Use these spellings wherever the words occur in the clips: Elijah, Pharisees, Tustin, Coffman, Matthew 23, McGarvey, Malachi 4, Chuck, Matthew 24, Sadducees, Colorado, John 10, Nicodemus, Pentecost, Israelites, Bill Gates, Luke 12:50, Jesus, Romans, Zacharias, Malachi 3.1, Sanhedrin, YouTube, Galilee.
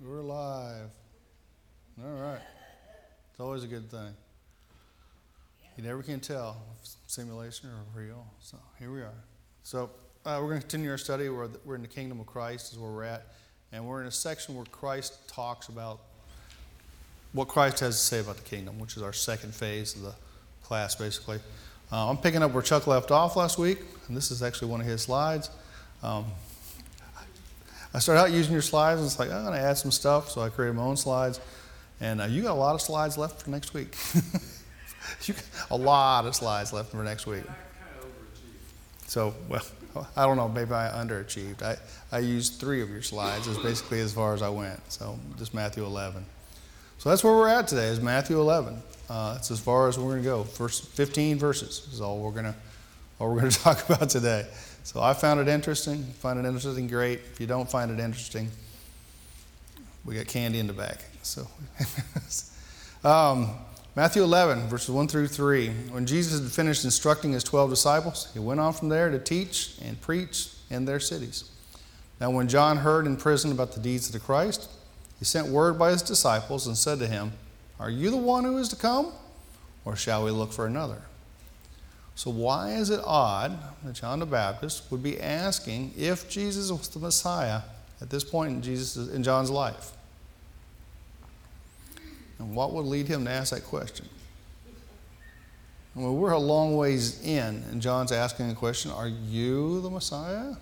We're live. All right. It's always a good thing. You never can tell if it's simulation or real. So here we are. So we're going to continue our study. We're in the Kingdom of Christ is where we're at. And we're in a section where Christ talks about what Christ has to say about the kingdom, which is our second phase of the class, basically. I'm picking up where Chuck left off last week. And this is actually one of his slides. I started out using your slides, and it's like, I'm going to add some stuff, so I created my own slides. And you got a lot of slides left for next week. You got a lot of slides left for next week. And I kind of overachieved. So, well, I don't know, maybe I underachieved. I used 3 of your slides, is basically as far as I went. So, just Matthew 11. So, that's where we're at today, is Matthew 11. That's as far as we're going to go. First 15 verses is all we're going to talk about today. So I found it interesting. Find it interesting, great. If you don't find it interesting, we got candy in the back. So, Matthew 11, verses 1-3. When Jesus had finished instructing his 12 disciples, he went on from there to teach and preach in their cities. Now when John heard in prison about the deeds of the Christ, he sent word by his disciples and said to him, "Are you the one who is to come, or shall we look for another?" So why is it odd that John the Baptist would be asking if Jesus was the Messiah at this point in John's life? And what would lead him to ask that question? Well, we're a long ways in, and John's asking the question, are you the Messiah?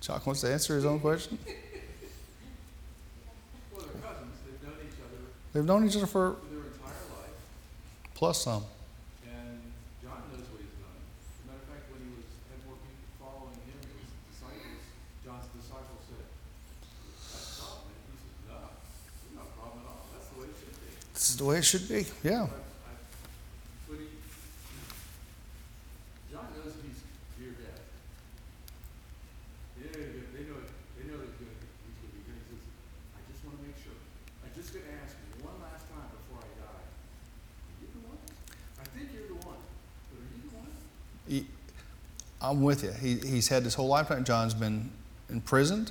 Chuck wants to answer his own question. They've known each other for their entire life. Plus some. And John knows what he's done. As a matter of fact, when he had more people following him, John's disciples said, "That's not a problem." He said, "No, it's not a problem at all. That's the way it should be." This is the way it should be, yeah. John knows he's dear dad. They know he's going to be good. He says, "I just want to make sure. I'm just going to ask you. I'm with you. He's had this whole lifetime. John's been imprisoned.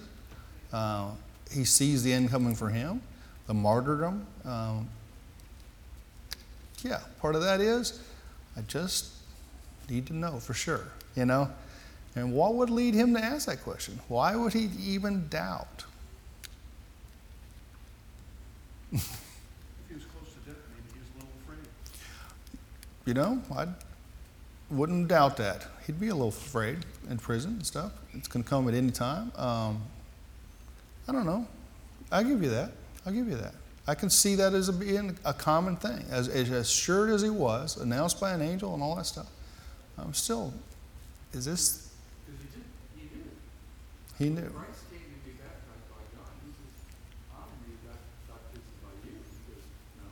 He sees the end coming for him, the martyrdom. Yeah, part of that is, I just need to know for sure, you know. And what would lead him to ask that question? Why would he even doubt? If he was close to death, maybe he was a little afraid. You know, I wouldn't doubt that. He'd be a little afraid in prison and stuff. It's going to come at any time. I don't know. I'll give you that. I can see that as being a common thing. As assured as he was, announced by an angel and all that stuff. Still, is this? He knew. Christ came to be baptized by John. He says, "I'm going to be baptized by you." He goes, "No.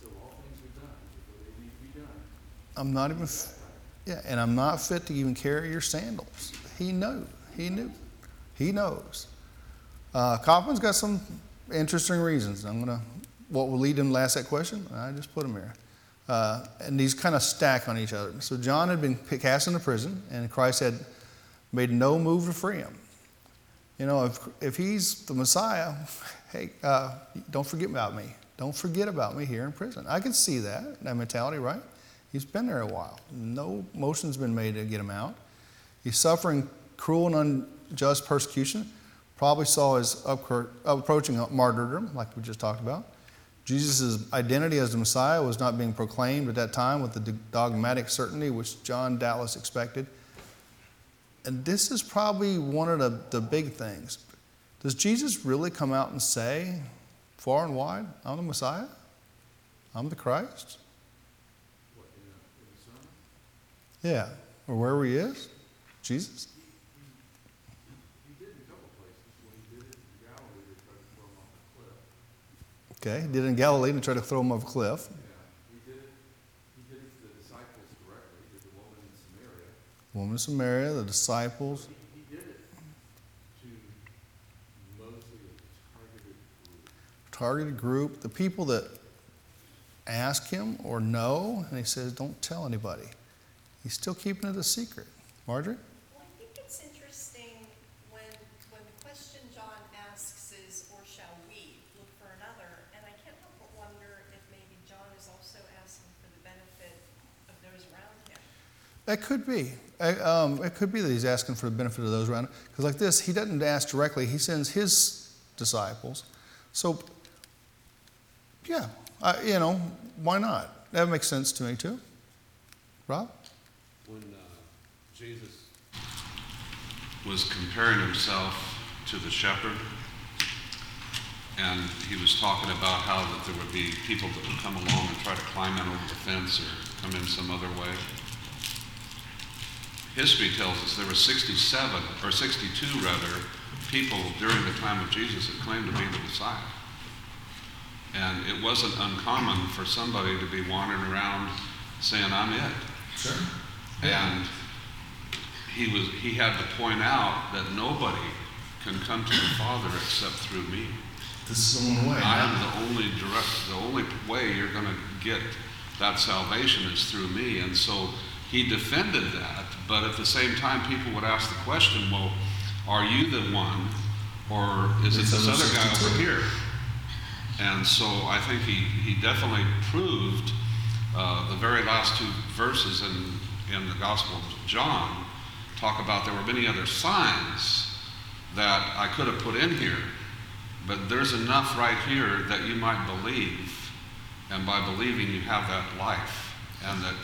So all things are done. They need to be done. I'm not even... Yeah, and I'm not fit to even carry your sandals." He knows. Coffman's got some interesting reasons. What will lead him to ask that question? I just put him here. And these kind of stack on each other. So John had been cast into prison, and Christ had made no move to free him. You know, if he's the Messiah, hey, don't forget about me. Don't forget about me here in prison. I can see that mentality, right? He's been there a while. No motion's been made to get him out. He's suffering cruel and unjust persecution. Probably saw his approaching martyrdom, like we just talked about. Jesus' identity as the Messiah was not being proclaimed at that time with the dogmatic certainty which John doubtless expected. And this is probably one of the big things. Does Jesus really come out and say, far and wide, "I'm the Messiah? I'm the Christ"? Yeah, or wherever he is, Jesus. He did in a couple places. When he did it in Galilee, they tried to throw him off a cliff. Okay, he did it in Galilee to try to throw him off a cliff. Yeah, he did it to the disciples directly. He did the woman in Samaria. The disciples. He did it to mostly a targeted group. The people that ask him or know, and he says, "Don't tell anybody." He's still keeping it a secret. Marjorie? Well, I think it's interesting when the question John asks is, or shall we look for another? And I can't help but wonder if maybe John is also asking for the benefit of those around him. That could be. It could be that he's asking for the benefit of those around him. Because like this, he doesn't ask directly. He sends his disciples. So, yeah, you know, why not? That makes sense to me, too. Rob? When Jesus was comparing himself to the shepherd, and he was talking about how that there would be people that would come along and try to climb in over the fence or come in some other way. History tells us there were 62 people during the time of Jesus that claimed to be the Messiah. And it wasn't uncommon for somebody to be wandering around saying, I'm it. Sure. And he had to point out that nobody can come to the Father except through me. This is the only way. I am the only way you're going to get that salvation is through me. And so he defended that, but at the same time people would ask the question, well, are you the one, or is it this other guy over here? And so I think he definitely proved the very last two verses in the Gospel of John talk about there were many other signs that I could have put in here, but there's enough right here that you might believe, and by believing you have that life, and that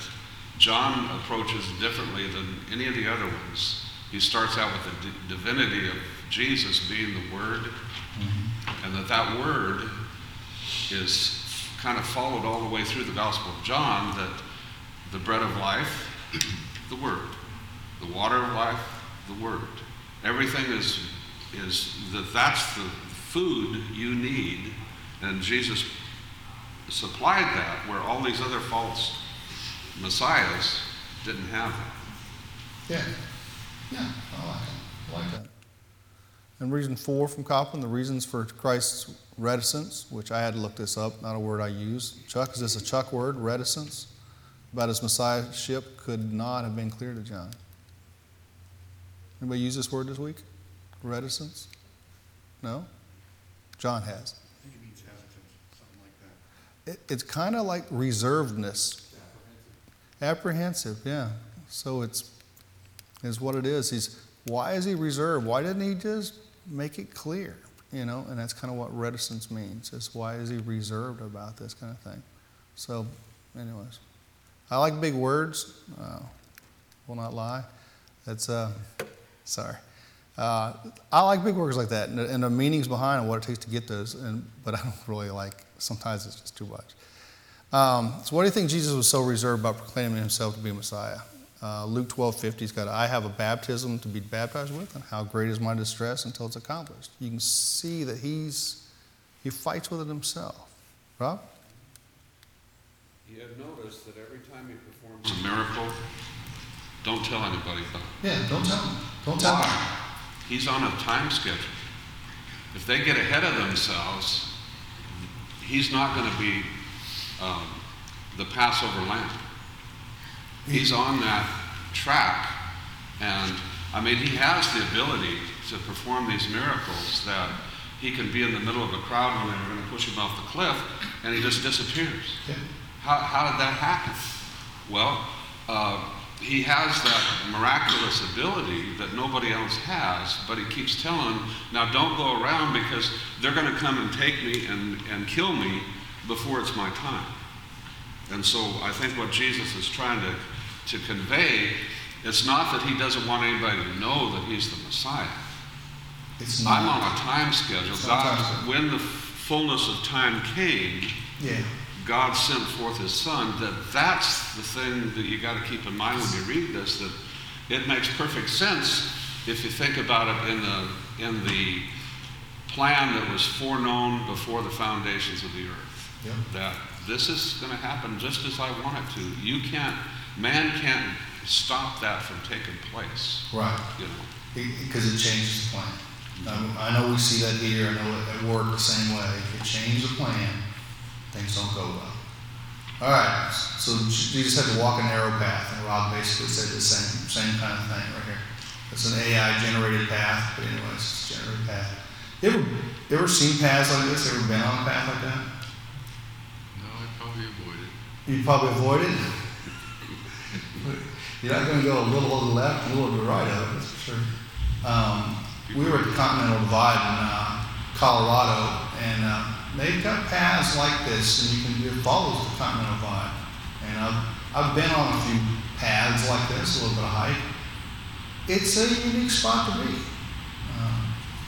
John approaches differently than any of the other ones. He starts out with the divinity of Jesus being the Word, mm-hmm. and that Word is kind of followed all the way through the Gospel of John, that the bread of life, the Word, the water of life, the Word. Everything is that's the food you need, and Jesus supplied that, where all these other false messiahs didn't have that. Yeah, I like that. And reason 4 from Coffman, the reasons for Christ's reticence, which I had to look this up, not a word I use. Chuck, is this a Chuck word, reticence? About his messiahship could not have been clear to John. Anybody use this word this week? Reticence? No? John has. I think it means hesitant, something like that. It's kind of like reservedness. Apprehensive, yeah. So it's what it is. Why is he reserved? Why didn't he just make it clear? You know, and that's kind of what reticence means, is why is he reserved about this kind of thing. So, anyways, I like big words. Will not lie. That's, sorry. I like big words like that and the meanings behind and what it takes to get those, but I don't really like, sometimes it's just too much. So what do you think Jesus was so reserved about proclaiming himself to be Messiah? Luke 12:50, he's got, I have a baptism to be baptized with, and how great is my distress until it's accomplished. You can see that he fights with it himself. Rob? He had noticed that every time he performs a miracle, don't tell anybody about it. Yeah, don't tell him. Don't tell him. He's on a time schedule. If they get ahead of themselves, he's not going to be the Passover lamb. He's on that track, and I mean, he has the ability to perform these miracles that he can be in the middle of a crowd when they were going to push him off the cliff, and he just disappears. Yeah. How did that happen? Well, he has that miraculous ability that nobody else has, but he keeps telling them, now don't go around because they're going to come and take me and kill me before it's my time. And so I think what Jesus is trying to convey, it's not that he doesn't want anybody to know that he's the Messiah. I'm on a time schedule. God, when the fullness of time came, yeah. God sent forth his son. That's the thing that you got to keep in mind when you read this, that it makes perfect sense if you think about it in the plan that was foreknown before the foundations of the earth. Yeah. That this is going to happen just as I want it to. Man can't stop that from taking place. Right. You know, because it changes the plan. Mm-hmm. I know we see that here. I know at work the same way. If you change the plan, things don't go well. All right, so Jesus had to walk an arrow path, and Rob basically said the same kind of thing right here. It's an AI-generated path, but anyways, it's a generated path. You ever seen paths like this? Ever been on a path like that? No, I probably avoided. You probably avoided? You're not going to go a little to the left, a little to the right of it, that's for sure. We were at the Continental Divide in Colorado, and they've got paths like this, and it follows the Continental Divide. And I've been on a few paths like this, a little bit of hike. It's a unique spot to be.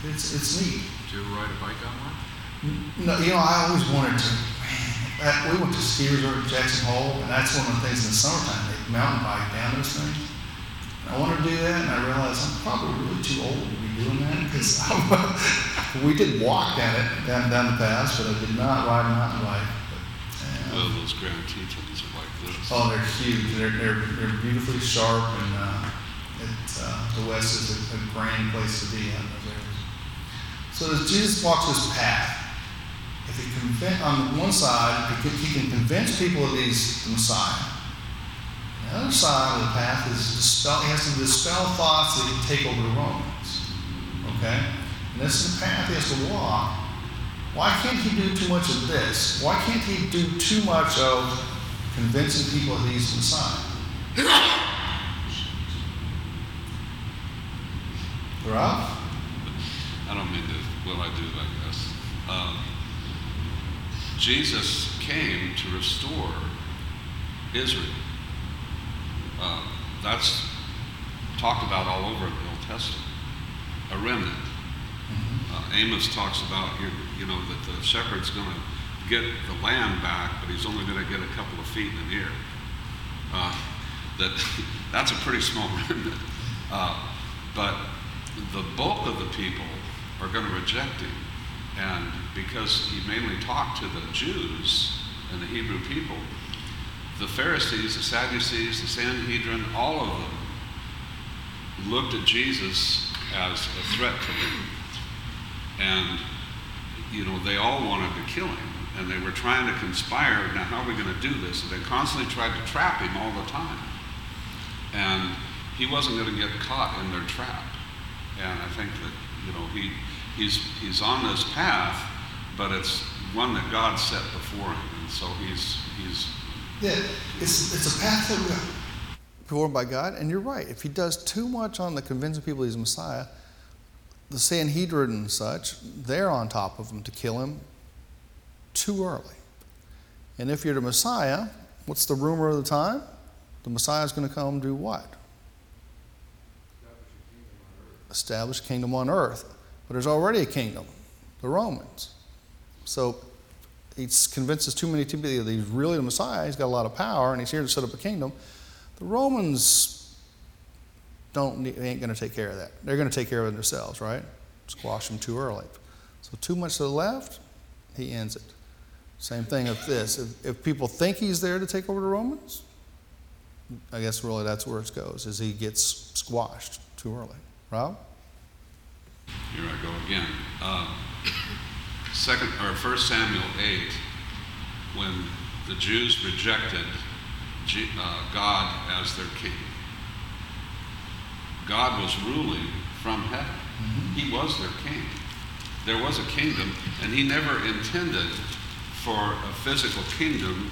It's neat. Did you ever ride a bike on one? No, I always wanted to. We went to ski resort at Jackson Hole, and that's one of the things in the summertime. They mountain bike down those things. I wanted to do that, and I realized I'm probably really too old to be doing that because we did walk down the pass, but I did not ride a mountain bike. I love those ground teachings are like this. Oh, they're huge. They're beautifully sharp, and the West is a grand place to be out there. So as Jesus walks this path, on one side, he can convince people that he's the Messiah. The other side of the path is he has to dispel thoughts that he can take over the Romans. Okay? And this is the path he has to walk. Why can't he do too much of this? Why can't he do too much of convincing people that he's the Messiah? Rob? I don't mean to, I do like this. Jesus came to restore Israel. That's talked about all over the Old Testament. A remnant. Mm-hmm. Amos talks about, that the shepherd's going to get the land back, but he's only going to get a couple of feet in the air. That's a pretty small remnant. But the bulk of the people are going to reject him. And because he mainly talked to the Jews and the Hebrew people, the Pharisees, the Sadducees, the Sanhedrin, all of them looked at Jesus as a threat to them. And, they all wanted to kill him. And they were trying to conspire, now how are we going to do this? And they constantly tried to trap him all the time. And he wasn't going to get caught in their trap. And I think that, he's on this path, but it's one that God set before him. And so he's... Yeah, it's a path that we're performed by God. And you're right. If he does too much on the convincing people he's Messiah, the Sanhedrin and such, they're on top of him to kill him too early. And if you're the Messiah, what's the rumor of the time? The Messiah's going to come do what? Establish kingdom on earth. But there's already a kingdom, the Romans. So he convinces too many people that he's really the Messiah, he's got a lot of power, and he's here to set up a kingdom. The Romans ain't going to take care of that. They're going to take care of it themselves, right? Squash them too early. So too much to the left, he ends it. Same thing with this. If people think he's there to take over the Romans, I guess really that's where it goes, is he gets squashed too early. Rob? Here I go again. 1 Samuel 8, when the Jews rejected God as their king. God was ruling from heaven. Mm-hmm. He was their king. There was a kingdom, and he never intended for a physical kingdom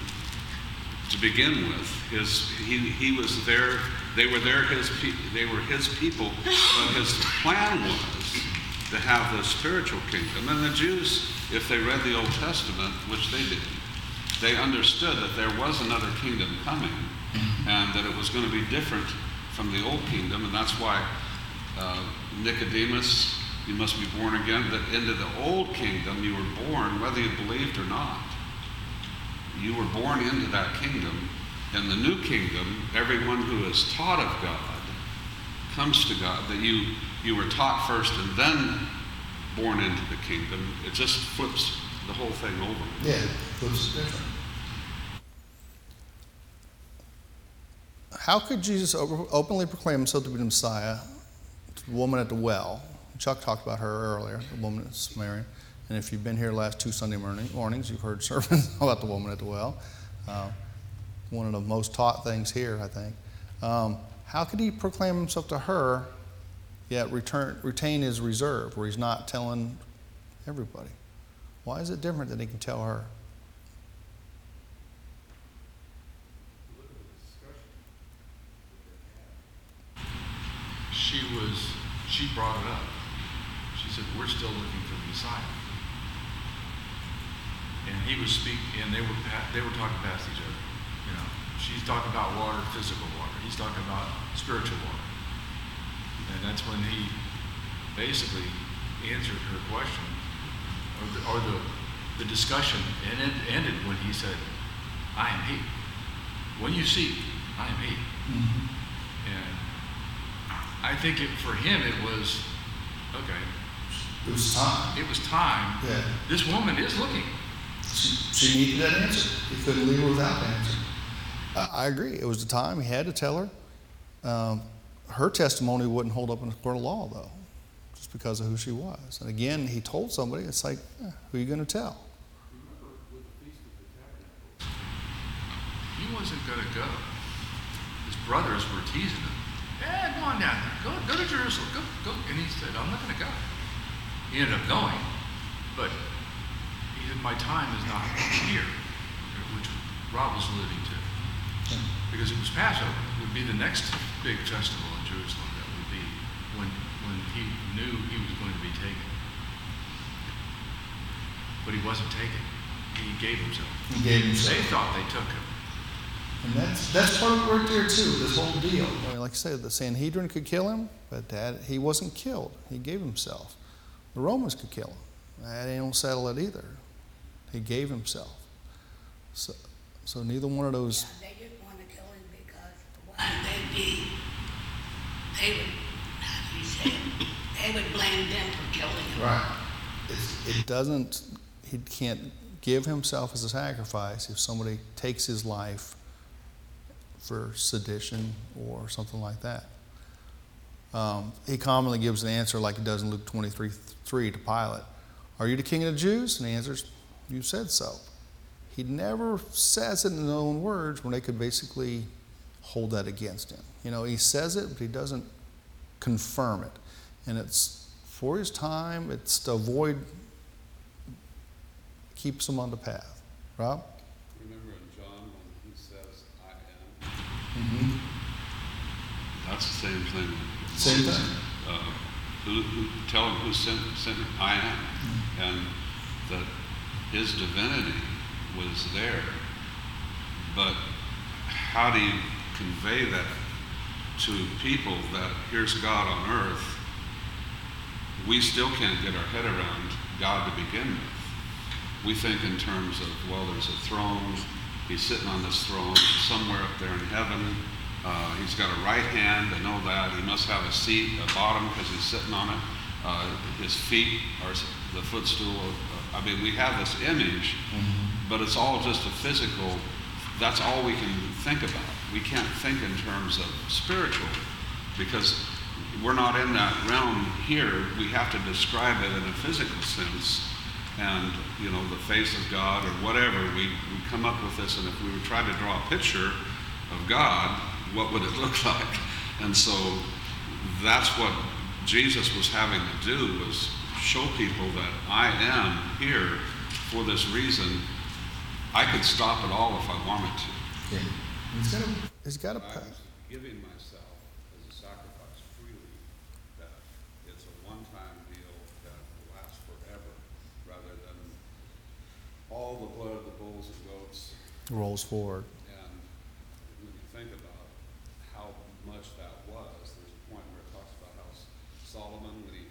to begin with. He was there. They were there. They were his people, but his plan was to have the spiritual kingdom. And the Jews, if they read the Old Testament, which they did, they understood that there was another kingdom coming, and that it was going to be different from the old kingdom. And that's why Nicodemus, you must be born again. That into the old kingdom you were born, whether you believed or not. You were born into that kingdom. In the new kingdom, everyone who is taught of God comes to God. That you were taught first and then born into the kingdom. It just flips the whole thing over. Yeah, it flips it different. How could Jesus openly proclaim himself to be the Messiah to the woman at the well? Chuck talked about her earlier, the woman at Samaria. And if you've been here the last two Sunday mornings, you've heard sermons about the woman at the well. one of the most taught things here, I think. How could he proclaim himself to her, yet retain his reserve, where he's not telling everybody? Why is it different that he can tell her? She brought it up. She said, "We're still looking for the Messiah." And he was speaking, and they were talking past each other. You know, she's talking about water, physical water. He's talking about spiritual water. And that's when he basically answered her question, or the discussion, and it ended when he said, "I am he. When you see, I am he." Mm-hmm. And I think for him it was, okay. It was time. It was time. Yeah. This woman is looking. She needed that answer. He couldn't leave her without the answer. I agree. It was the time. He had to tell her. Her testimony wouldn't hold up in a court of law, though, just because of who she was. And again, he told somebody, it's like, who are you going to tell? Remember with the Feast of the Tabernacles, he wasn't going to go. His brothers were teasing him. Yeah, go on down there. Go to Jerusalem. Go. And he said, I'm not going to go. He ended up going, but he said, my time is not here, which Rob was alluding to. Because it was Passover. It would be the next big festival in Jerusalem. That would be when he knew he was going to be taken. But he wasn't taken. He gave himself. He gave himself. They thought they took him. And that's part of the work there too, this whole deal. I mean, like I said, the Sanhedrin could kill him, but he wasn't killed. He gave himself. The Romans could kill him. They don't settle it either. He gave himself. So neither one of those... Yeah, they didn't want to kill him because why would they be... They would blame them for killing him. Right. It doesn't... He can't give himself as a sacrifice if somebody takes his life for sedition or something like that. He commonly gives an answer like he does in Luke 23:3 to Pilate. Are you the king of the Jews? And he answers, you said so. He never says it in his own words when they could basically hold that against him. You know, he says it, but he doesn't confirm it. And it's for his time, it's to avoid, keeps him on the path. Rob? Remember in John when he says, I am? Mm-hmm. That's the same thing. Same thing. Tell him who sent him, I am. Mm-hmm. And that his divinity was there, but how do you convey that to people that here's God on earth? We still can't get our head around God to begin with. We think in terms of, well, there's a throne, he's sitting on this throne somewhere up there in heaven, he's got a right hand, I know that, he must have a seat, a bottom because he's sitting on it, his feet are the footstool of, I mean, we have this image, mm-hmm. but it's all just a physical, that's all we can think about. We can't think in terms of spiritual, because we're not in that realm here. We have to describe it in a physical sense, and, you know, the face of God or whatever, we come up with this, and if we were trying to draw a picture of God, what would it look like? And so that's what Jesus was having to do, was show people that I am here for this reason. I could stop it all if I wanted to. Yeah. He's got a path. I'm giving myself as a sacrifice freely, that it's a one-time deal that will last forever, rather than all the blood of the bulls and goats rolls forward. And when you think about how much that was, there's a point where it talks about how Solomon, when he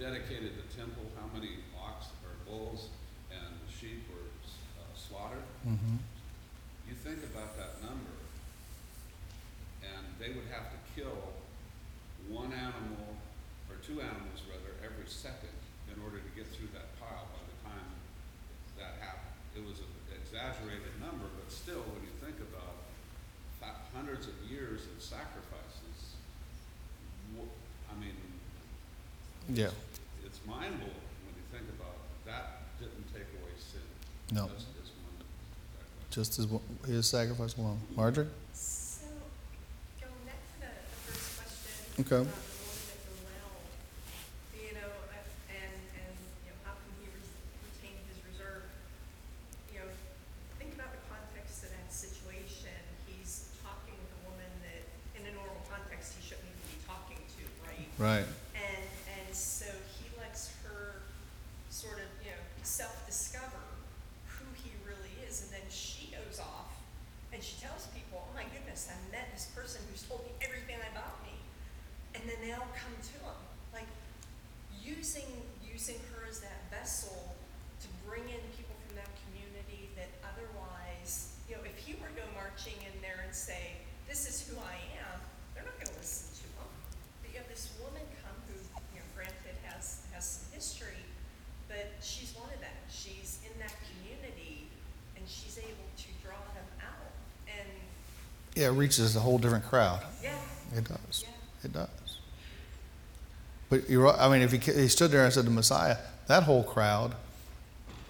dedicated the temple, how many ox or bulls and sheep were slaughtered? Mm-hmm. You think about that number, and they would have to kill one animal, or two animals rather, every second in order to get through that pile by the time that happened. It was an exaggerated number, but still, when you think about hundreds of years of sacrifices, I mean, yeah. It's mind-blowing when you think about that didn't take away sin. No. Just as one, his sacrifice alone. Marjorie? So, going back to the first question. Okay. Right. And so he lets her sort of, self-discover who he really is. And then she goes off and she tells people, oh my goodness, I met this person who's told me everything about me. And then they all come to him. Like using her as that vessel to bring in people from that community that otherwise, if he were to go marching in there and say, this is who I am, they're not going to listen. This woman come who, granted has some history, but she's one of them. She's in that community, and she's able to draw them out. And yeah, it reaches a whole different crowd. Yeah, it does. Yeah. It does. But you're right. I mean, if he stood there and said the Messiah, that whole crowd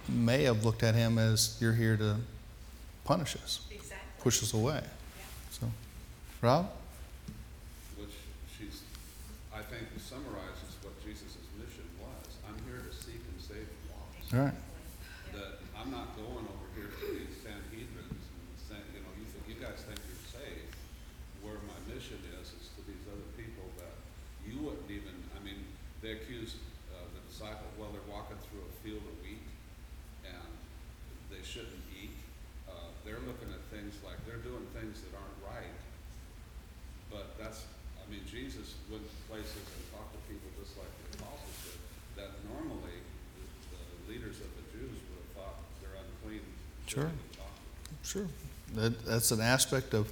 may have looked at him as you're here to punish us, exactly. Push us away. Yeah. So, Rob. I think it summarizes what Jesus' mission was. I'm here to seek and save the lost. Right. That I'm not going over here to these Sanhedrins and saying, you guys think you're saved. Where my mission is to these other people that you wouldn't even, they accused the disciple, they're walking through a field of wheat and they shouldn't eat. They're looking at things like, they're doing things that aren't right, but that's, Jesus went to places and talked to people just like the apostles did, that normally the leaders of the Jews would have thought they're unclean. Sure. Sure. That's an aspect of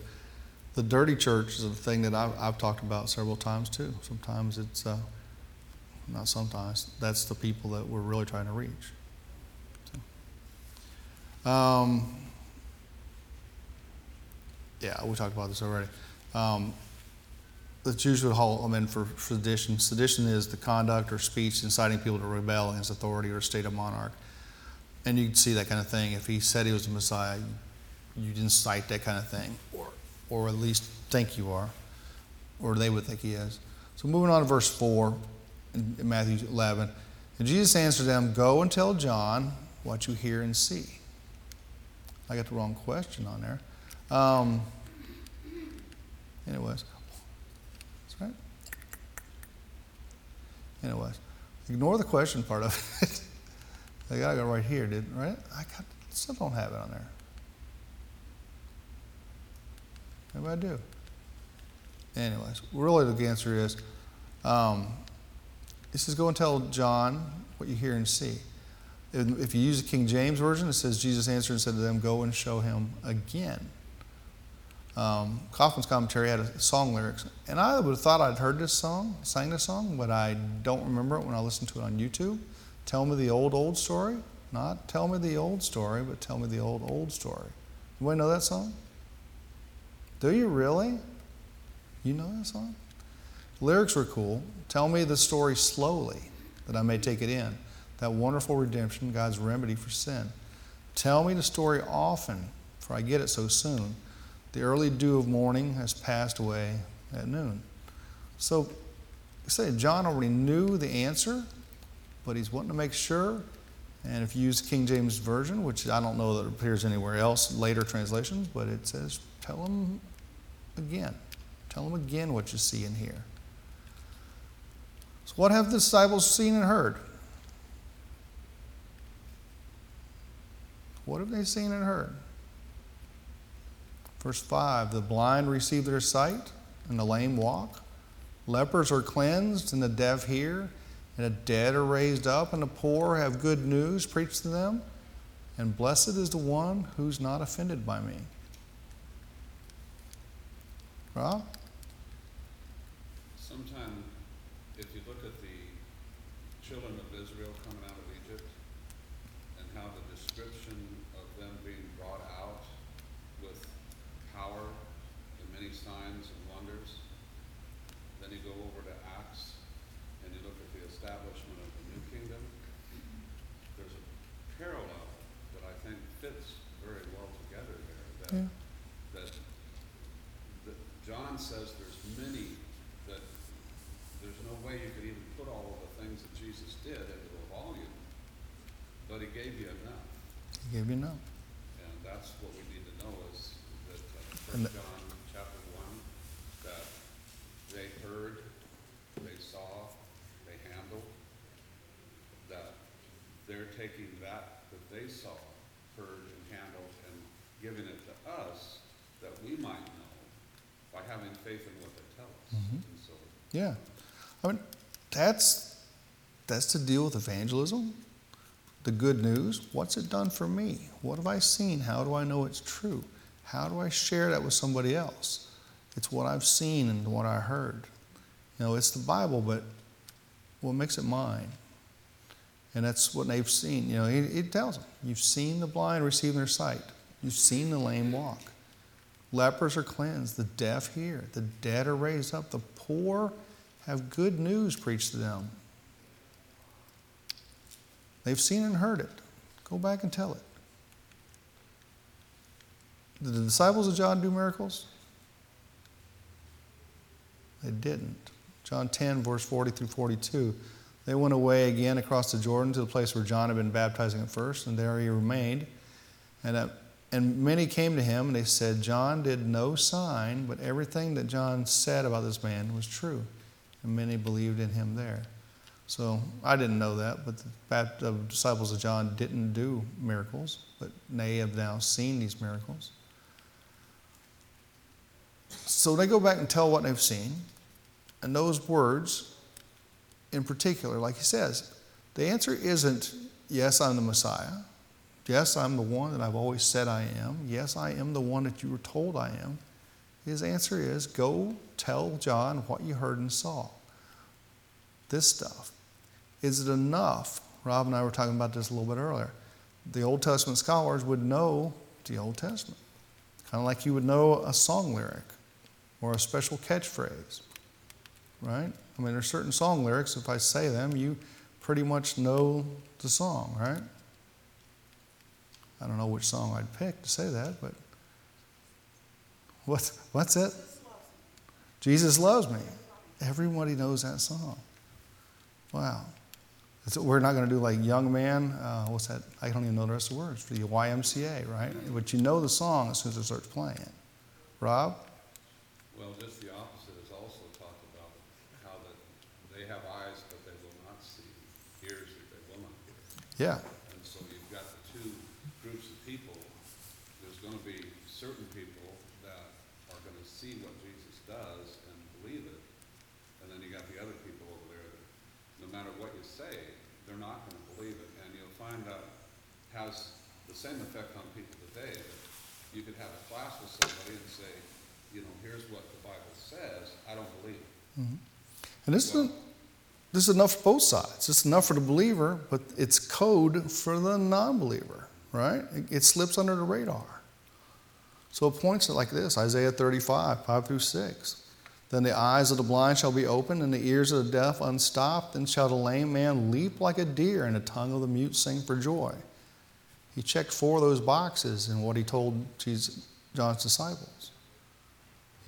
the dirty church is a thing that I've talked about several times too. Sometimes it's, not sometimes, that's the people that we're really trying to reach. So. We talked about this already. The Jews would hold them in for sedition. Sedition is the conduct or speech inciting people to rebel against authority or state of monarch. And you'd see that kind of thing. If he said he was the Messiah, you'd incite that kind of thing, or at least think you are, or they would think he is. So moving on to verse 4 in Matthew 11. And Jesus answered them, go and tell John what you hear and see. I got the wrong question on there. Anyways, ignore the question part of it. I gotta go right here, didn't right? I still don't have it on there. Maybe I do. Anyways, really the answer is, it says go and tell John what you hear and see. If you use the King James Version, it says Jesus answered and said to them, go and show him again. Coffman's commentary had a song lyrics, and I would have thought I'd heard this song, sang this song, but I don't remember it when I listened to it on YouTube. Tell me the old story. Not tell me the old story, but tell me the old story. Anybody know that song? Do you really? You know that song? The lyrics were cool. Tell me the story slowly, that I may take it in. That wonderful redemption, God's remedy for sin. Tell me the story often, for I get it so soon. The early dew of morning has passed away at noon. So, you say John already knew the answer, but he's wanting to make sure. And if you use the King James Version, which I don't know that it appears anywhere else, later translations, but it says, tell him again. Tell him again what you see and hear. So what have the disciples seen and heard? What have they seen and heard? Verse 5, the blind receive their sight, and the lame walk. Lepers are cleansed, and the deaf hear, and the dead are raised up, and the poor have good news preached to them. And blessed is the one who's not offended by me. Rob? Sometime, if you look at the children of Israel coming out of Egypt, and how the description of them being brought out with power and many signs and wonders. Then you go over to Acts and you look at the establishment of the new kingdom. There's a John says there's many that there's no way you could even put all of the things that Jesus did into a volume, but he gave you enough. He gave you enough. And that's what we need to know is that 1 John chapter 1, that they heard, they saw, they handled, that they're taking that they saw, heard, and handled, and giving it to us that we might know by having faith in what they tell us. Mm-hmm. And so, yeah. I mean, that's to deal with evangelism, the good news. What's it done for me? What have I seen? How do I know it's true? How do I share that with somebody else? It's what I've seen and what I heard. You know, it's the Bible, but what makes it mine? And that's what they've seen. You know, it tells them, you've seen the blind receive their sight. You've seen the lame walk. Lepers are cleansed. The deaf hear. The dead are raised up. The poor have good news preached to them. They've seen and heard it. Go back and tell it. Did the disciples of John do miracles? They didn't. John 10, verse 40 through 42. They went away again across the Jordan to the place where John had been baptizing at first, and there he remained. And many came to him, and they said, John did no sign, but everything that John said about this man was true. And many believed in him there. So I didn't know that, but the disciples of John didn't do miracles, but they have now seen these miracles. So they go back and tell what they've seen, and those words in particular, like he says, the answer isn't, yes, I'm the Messiah. Yes, I'm the one that I've always said I am. Yes, I am the one that you were told I am. His answer is, go tell John what you heard and saw. This stuff. Is it enough? Rob and I were talking about this a little bit earlier. The Old Testament scholars would know the Old Testament. Kind of like you would know a song lyric or a special catchphrase, right? I mean, there's certain song lyrics, if I say them, you pretty much know the song, right? I don't know which song I'd pick to say that, but what's it? Jesus Loves Me. Everybody knows that song. Wow. We're not going to do like Young Man. What's that? I don't even know the rest of the words. For the YMCA, right? But you know the song as soon as it starts playing. Rob? Well, just the opposite is also talked about, how that they have eyes but they will not see, ears that they will not hear. Yeah. And so you've got the two groups of people. There's going to be certain people that are going to see what Jesus does and believe it. And then you got the other people over there that no matter what you say, they're not going to believe it. And you'll find out it has the same effect on people today. That you could have a class with somebody and say, you know, here's what the Bible says, I don't believe it. Mm-hmm. And this is enough for both sides. It's enough for the believer, but it's code for the non-believer, right? It slips under the radar. So it points it like this, Isaiah 35, 5 through 6. Then the eyes of the blind shall be opened, and the ears of the deaf unstopped. Then shall the lame man leap like a deer, and the tongue of the mute sing for joy. He checked four of those boxes in what he told John's disciples.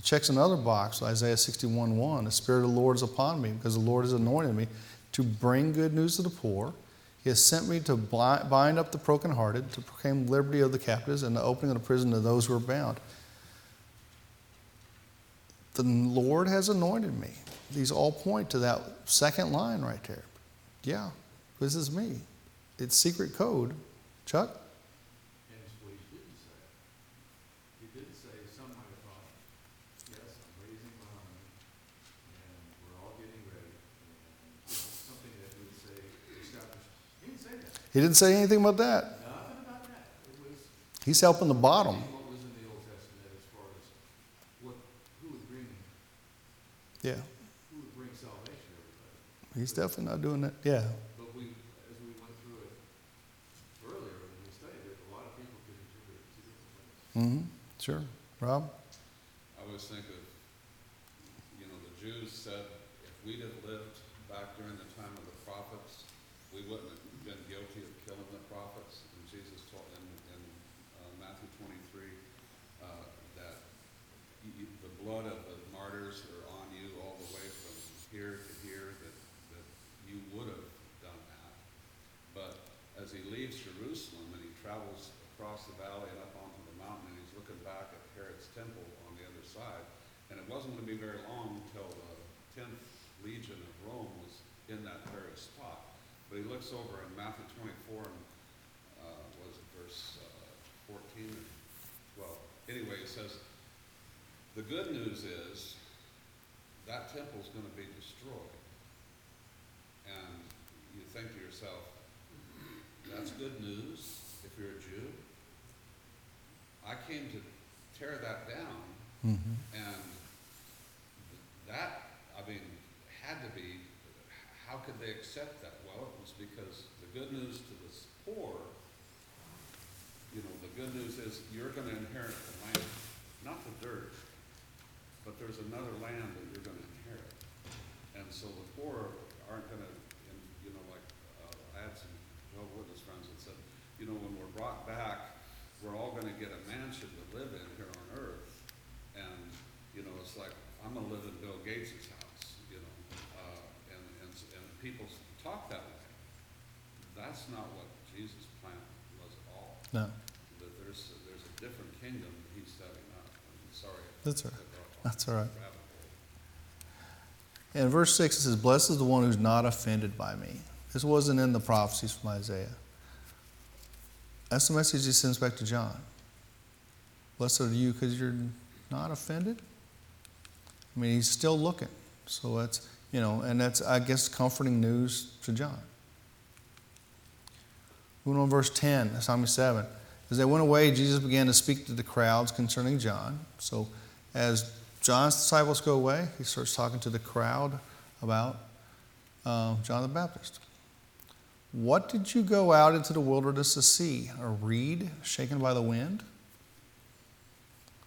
Checks another box, Isaiah 61:1. The Spirit of the Lord is upon me, because the Lord has anointed me to bring good news to the poor. He has sent me to bind up the brokenhearted, to proclaim liberty of the captives, and the opening of the prison to those who are bound. The Lord has anointed me. These all point to that second line right there. Yeah, this is me. It's secret code. Chuck? He didn't say anything about that. Nothing about that. He's helping the bottom. What was in the Old Testament as far as who would bring? Yeah. Who would bring salvation to everybody? He's definitely not doing that. Yeah. But as we went through it earlier when we studied it, a lot of people could interpret it two different ways. Mm-hmm. Sure. Rob? I always think of, you know, the Jews said if we'd have lived back during the time of the prophets, we wouldn't have been guilty of killing the prophets, and Jesus told them in Matthew 23, Jerusalem, and he travels across the valley and up onto the mountain, and he's looking back at Herod's temple on the other side. And it wasn't going to be very long until the 10th legion of Rome was in that very spot. But he looks over in Matthew 24 and was it verse 14 or 12? Anyway, it says, the good news is that temple's going to be destroyed. And you think to yourself, that's good news if you're a Jew. I came to tear that down, and that, I mean, had to be, how could they accept that? Well, it was because the good news to the poor, you know, the good news is you're going to inherit the land, not the dirt, but there's another land that you're going to inherit. And so the poor aren't going to, you know, like I had some Jehovah's Witness friends that said, you know, when we're brought back, we're all going to get a mansion to live in here on earth. And, you know, it's like, I'm going to live in Bill Gates' house, you know. And people talk that way. That's not what Jesus' plan was at all. No. That there's a different kingdom that he's setting up. I'm sorry. That's all right. That's all right. And verse 6, it says, blessed is the one who's not offended by me. This wasn't in the prophecies from Isaiah. That's the message he sends back to John. Blessed are you because you're not offended. I mean, he's still looking. So that's, you know, and that's, I guess, comforting news to John. Moving on, verse 10, Psalm 7. As they went away, Jesus began to speak to the crowds concerning John. So as John's disciples go away, he starts talking to the crowd about John the Baptist. What did you go out into the wilderness to see? A reed shaken by the wind?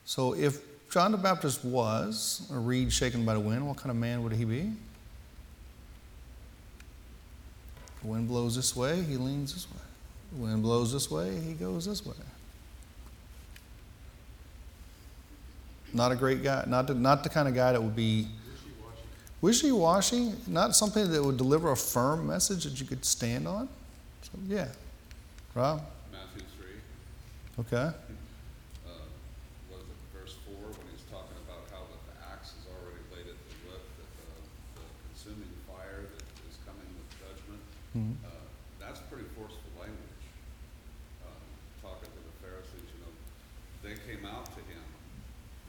So if John the Baptist was a reed shaken by the wind, what kind of man would he be? The wind blows this way, he leans this way. The wind blows this way, he goes this way. Not a great guy, not the kind of guy that would be wishy-washy, not something that would deliver a firm message that you could stand on. So, yeah. Rob? Matthew 3. Okay. Was it verse 4 when he's talking about how that the axe is already laid at the root, that the consuming fire that is coming with judgment? Mm-hmm. That's pretty forceful language. Talking to the Pharisees, you know, they came out to him,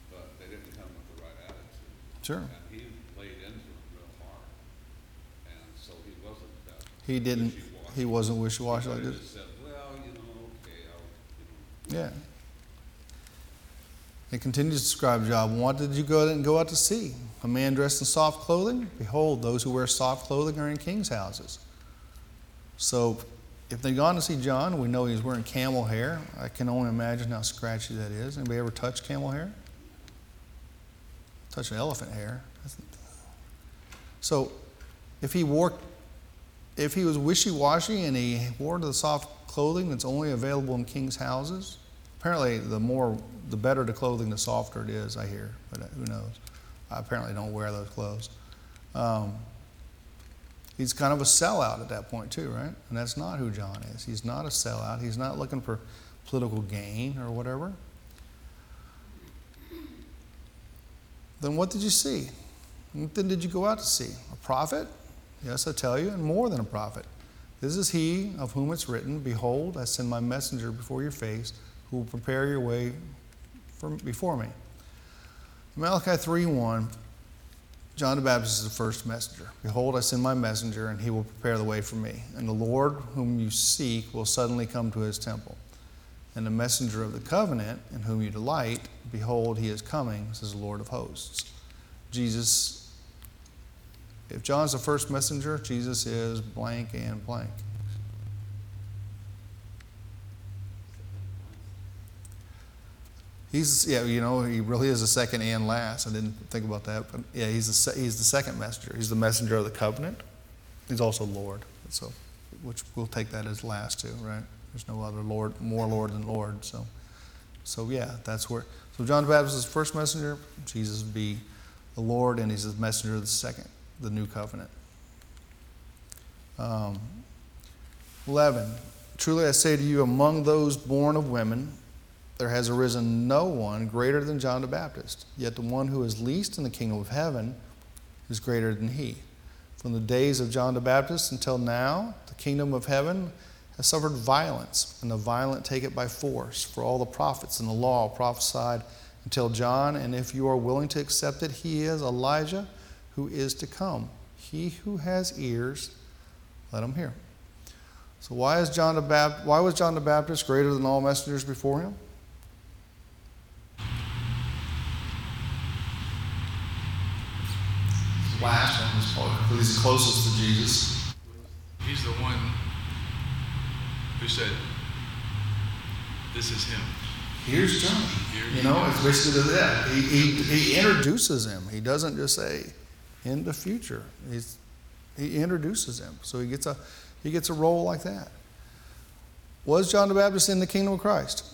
but they didn't come with the right attitude. Sure. And he laid into it real hard. And so he wasn't that wishy-washy. He wasn't wishy-washy like this. He said, well, you know, okay, I'll, you know. Yeah. It continues to describe John. What did you go out to see? A man dressed in soft clothing? Behold, those who wear soft clothing are in kings' houses. So if they'd gone to see John, we know he's wearing camel hair. I can only imagine how scratchy that is. Anybody ever touch camel hair? Touch an elephant hair. So if he was wishy-washy and he wore the soft clothing that's only available in kings' houses, apparently the better the clothing, the softer it is, I hear, but who knows? I apparently don't wear those clothes. He's kind of a sellout at that point too, right? And that's not who John is. He's not a sellout. He's not looking for political gain or whatever. Then what did you see? What then did you go out to see? A prophet? Yes, I tell you, and more than a prophet. This is he of whom it's written, behold, I send my messenger before your face, who will prepare your way before me. Malachi 3:1, John the Baptist is the first messenger. Behold, I send my messenger, and he will prepare the way for me. And the Lord whom you seek will suddenly come to his temple. And the messenger of the covenant, in whom you delight, behold, he is coming, says the Lord of hosts. Jesus, if John's the first messenger, Jesus is blank and blank. He's, yeah, you know, he really is the second and last. I didn't think about that, but yeah, he's the second messenger. He's the messenger of the covenant. He's also Lord, so which we'll take that as last too, right? There's no other Lord, more Lord than Lord. So yeah, that's where. So John the Baptist is the first messenger. Jesus would be the Lord, and he's the messenger of the second, the new covenant. 11. Truly I say to you, among those born of women, there has arisen no one greater than John the Baptist. Yet the one who is least in the kingdom of heaven is greater than he. From the days of John the Baptist until now, the kingdom of heaven has suffered violence, and the violent take it by force. For all the prophets and the law prophesied until John, and if you are willing to accept it, he is Elijah who is to come. He who has ears, let him hear. So why was John the Baptist greater than all messengers before him? Last on this part, because he's closest to Jesus. He's the one who said, this is him. Here's John. Here, you know, it's basically that. He introduces him. He doesn't just say, in the future. He introduces him. So he gets a role like that. Was John the Baptist in the kingdom of Christ?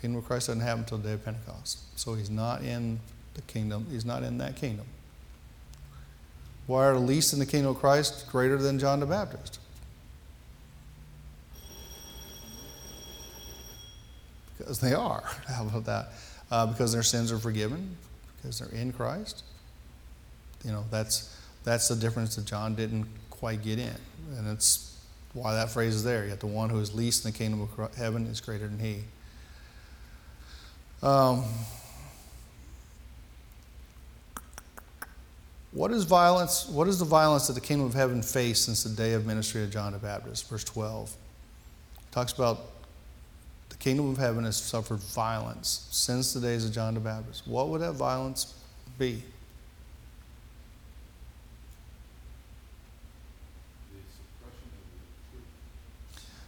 Kingdom of Christ doesn't happen until the day of Pentecost. So he's not in the kingdom. He's not in that kingdom. Why are the least in the kingdom of Christ greater than John the Baptist? Because they are. How about that? Because their sins are forgiven. Because they're in Christ. You know, that's the difference that John didn't quite get in. And that's why that phrase is there. Yet the one who is least in the kingdom of heaven is greater than he. What is violence? What is the violence that the kingdom of heaven faced since the day of ministry of John the Baptist? Verse 12. It talks about the kingdom of heaven has suffered violence since the days of John the Baptist. What would that violence be?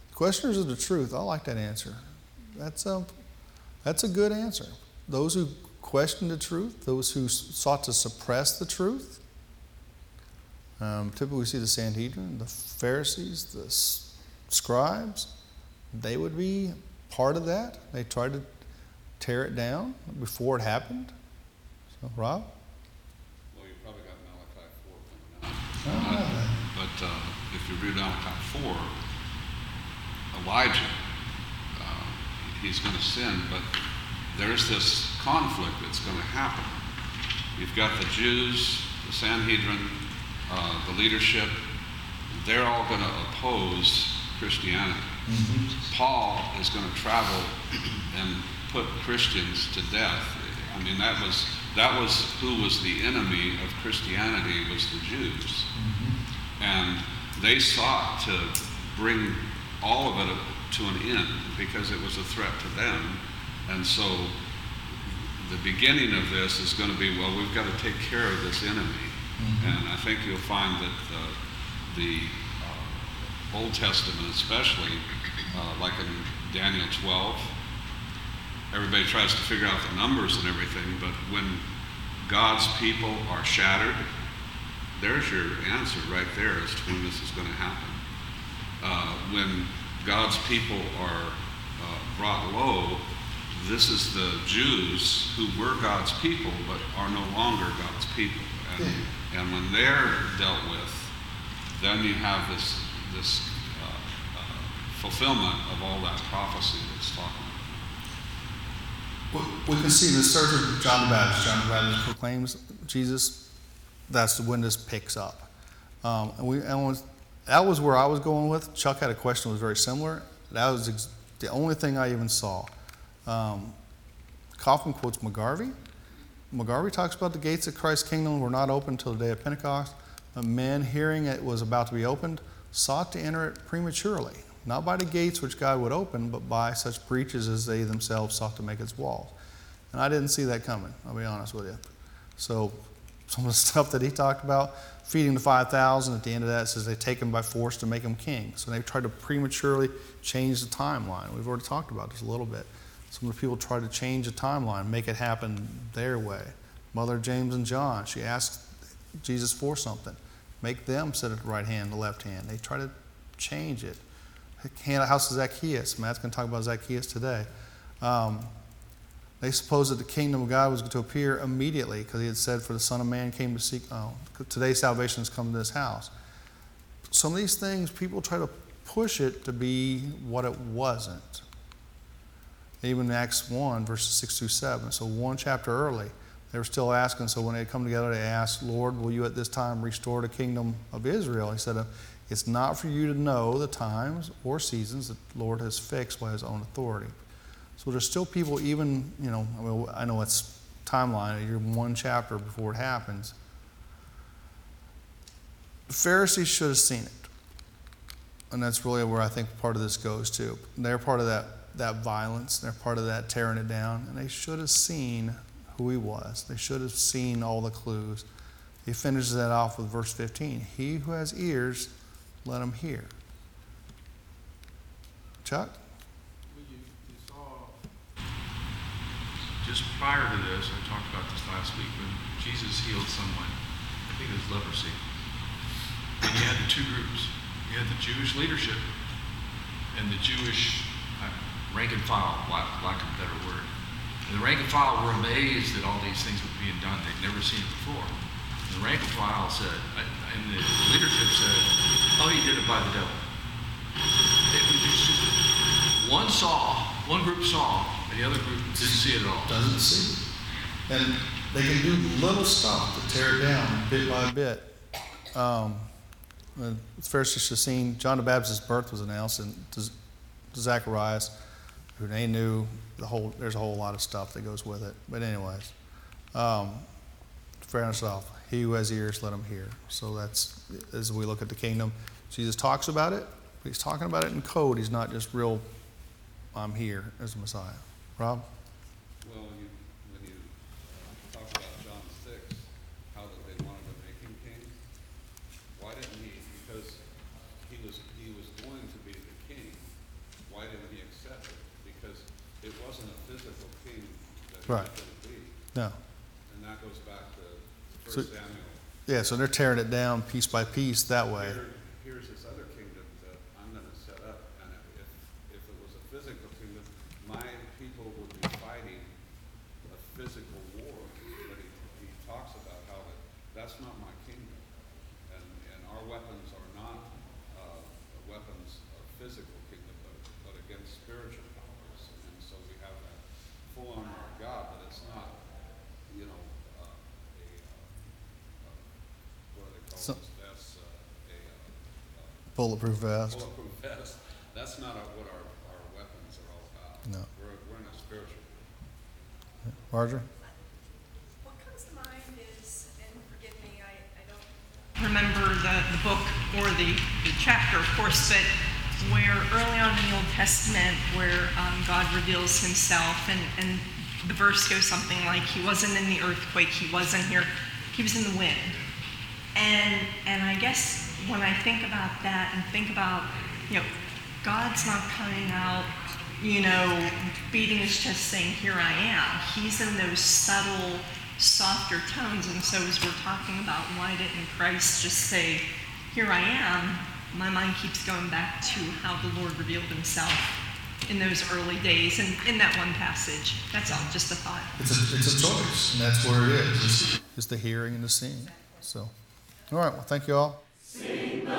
The questioners of the truth. I like that answer. That's a good answer. Those who questioned the truth, those who sought to suppress the truth. Typically we see the Sanhedrin, the Pharisees, the scribes. They would be part of that. They tried to tear it down before it happened. So, Rob? Well, you probably got Malachi 4 coming out. But if you read Malachi 4, Elijah, he's going to sin, but there's this conflict that's going to happen. You've got the Jews, the Sanhedrin, the leadership. They're all going to oppose Christianity. Mm-hmm. Paul is going to travel and put Christians to death. I mean, that was who was the enemy of Christianity, was the Jews. Mm-hmm. And they sought to bring all of it to an end because it was a threat to them. And so the beginning of this is going to be, well, we've got to take care of this enemy. Mm-hmm. And I think you'll find that the Old Testament especially, like in Daniel 12, everybody tries to figure out the numbers and everything, but when God's people are shattered, there's your answer right there as to when this is going to happen. When God's people are brought low, this is the Jews who were God's people but are no longer God's people. And when they're dealt with, then you have this fulfillment of all that prophecy that's talking about. We can see the search of John the Baptist. John the Baptist proclaims Jesus. That's when this picks up. That was where I was going with. Chuck had a question that was very similar. That was the only thing I even saw. Coffman quotes McGarvey. McGarvey talks about the gates of Christ's kingdom were not open until the day of Pentecost. The men, hearing it was about to be opened, sought to enter it prematurely, not by the gates which God would open, but by such breaches as they themselves sought to make its walls. And I didn't see that coming, I'll be honest with you. So some of the stuff that he talked about, feeding the 5,000, at the end of that, it says they take him by force to make him king. So they tried to prematurely change the timeline. We've already talked about this a little bit. Some of the people tried to change the timeline, make it happen their way. Mother James and John, she asked Jesus for something. Make them sit at the right hand, the left hand. They tried to change it. House of Zacchaeus, Matt's going to talk about Zacchaeus today. They supposed that the kingdom of God was going to appear immediately because he had said, for the Son of Man came to seek, today salvation has come to this house. Some of these things, people try to push it to be what it wasn't. Even in Acts 1, verses 6 through 7, so one chapter early, they were still asking. So when they had come together, they asked, Lord, will you at this time restore the kingdom of Israel? He said, it's not for you to know the times or seasons that the Lord has fixed by his own authority. So there's still people, even, I know it's timeline, you're one chapter before it happens. The Pharisees should have seen it. And that's really where I think part of this goes to. They're part of that violence. They're part of that tearing it down. And they should have seen who he was. They should have seen all the clues. He finishes that off with verse 15. He who has ears, let him hear. Chuck? You saw just prior to this, I talked about this last week, when Jesus healed someone. I think it was leprosy. And you had the two groups. You had the Jewish leadership and the Jewish rank and file, lack of a better word. And the rank and file were amazed that all these things were being done. They'd never seen it before. And the rank and file said, and the leadership said, oh, he did it by the devil. It was just, one group saw, and the other group didn't see it at all. Doesn't see it. And they can do little stuff to tear it down bit by bit. The Pharisees should have seen John the Baptist's birth was announced, and to Zacharias, who they knew, there's a whole lot of stuff that goes with it. But anyways, fairness off, he who has ears, let him hear. So that's, as we look at the kingdom, Jesus talks about it, but he's talking about it in code. He's not just real, I'm here as the Messiah. Rob? Well, when you talk about John 6, how that they wanted to make him king, why didn't he? Because he was going to be the king. Why didn't he accept it? Because it wasn't a physical king that he could be. No. And that goes back to 1 Samuel. Yeah, so they're tearing it down piece by piece that way. Here's this other kingdom that I'm going to set up. And if it was a physical kingdom, my people would be fighting a physical war. But he talks about how that's not my kingdom. And our weapons are not weapons of physical kingdom, but against spiritual powers. And so we have that full armor of God, but it's not, what do they call this vest? Bulletproof vest. Bulletproof vest. That's not what our weapons are all about. No. We're in a spiritual war. Marjorie? What comes to mind is, and forgive me, I don't remember the book or the chapter, of course, but where early on in the Old Testament where God reveals himself, and the verse goes something like, he wasn't in the earthquake, he wasn't here, he was in the wind. And I guess when I think about that and think about, God's not coming out, beating his chest saying, here I am. He's in those subtle, softer tones. And so as we're talking about, why didn't Christ just say, here I am, my mind keeps going back to how the Lord revealed himself in those early days and in that one passage. That's all, just a thought. It's a choice, and that's where it is. It's the hearing and the seeing. So, all right, well, thank you all. Sing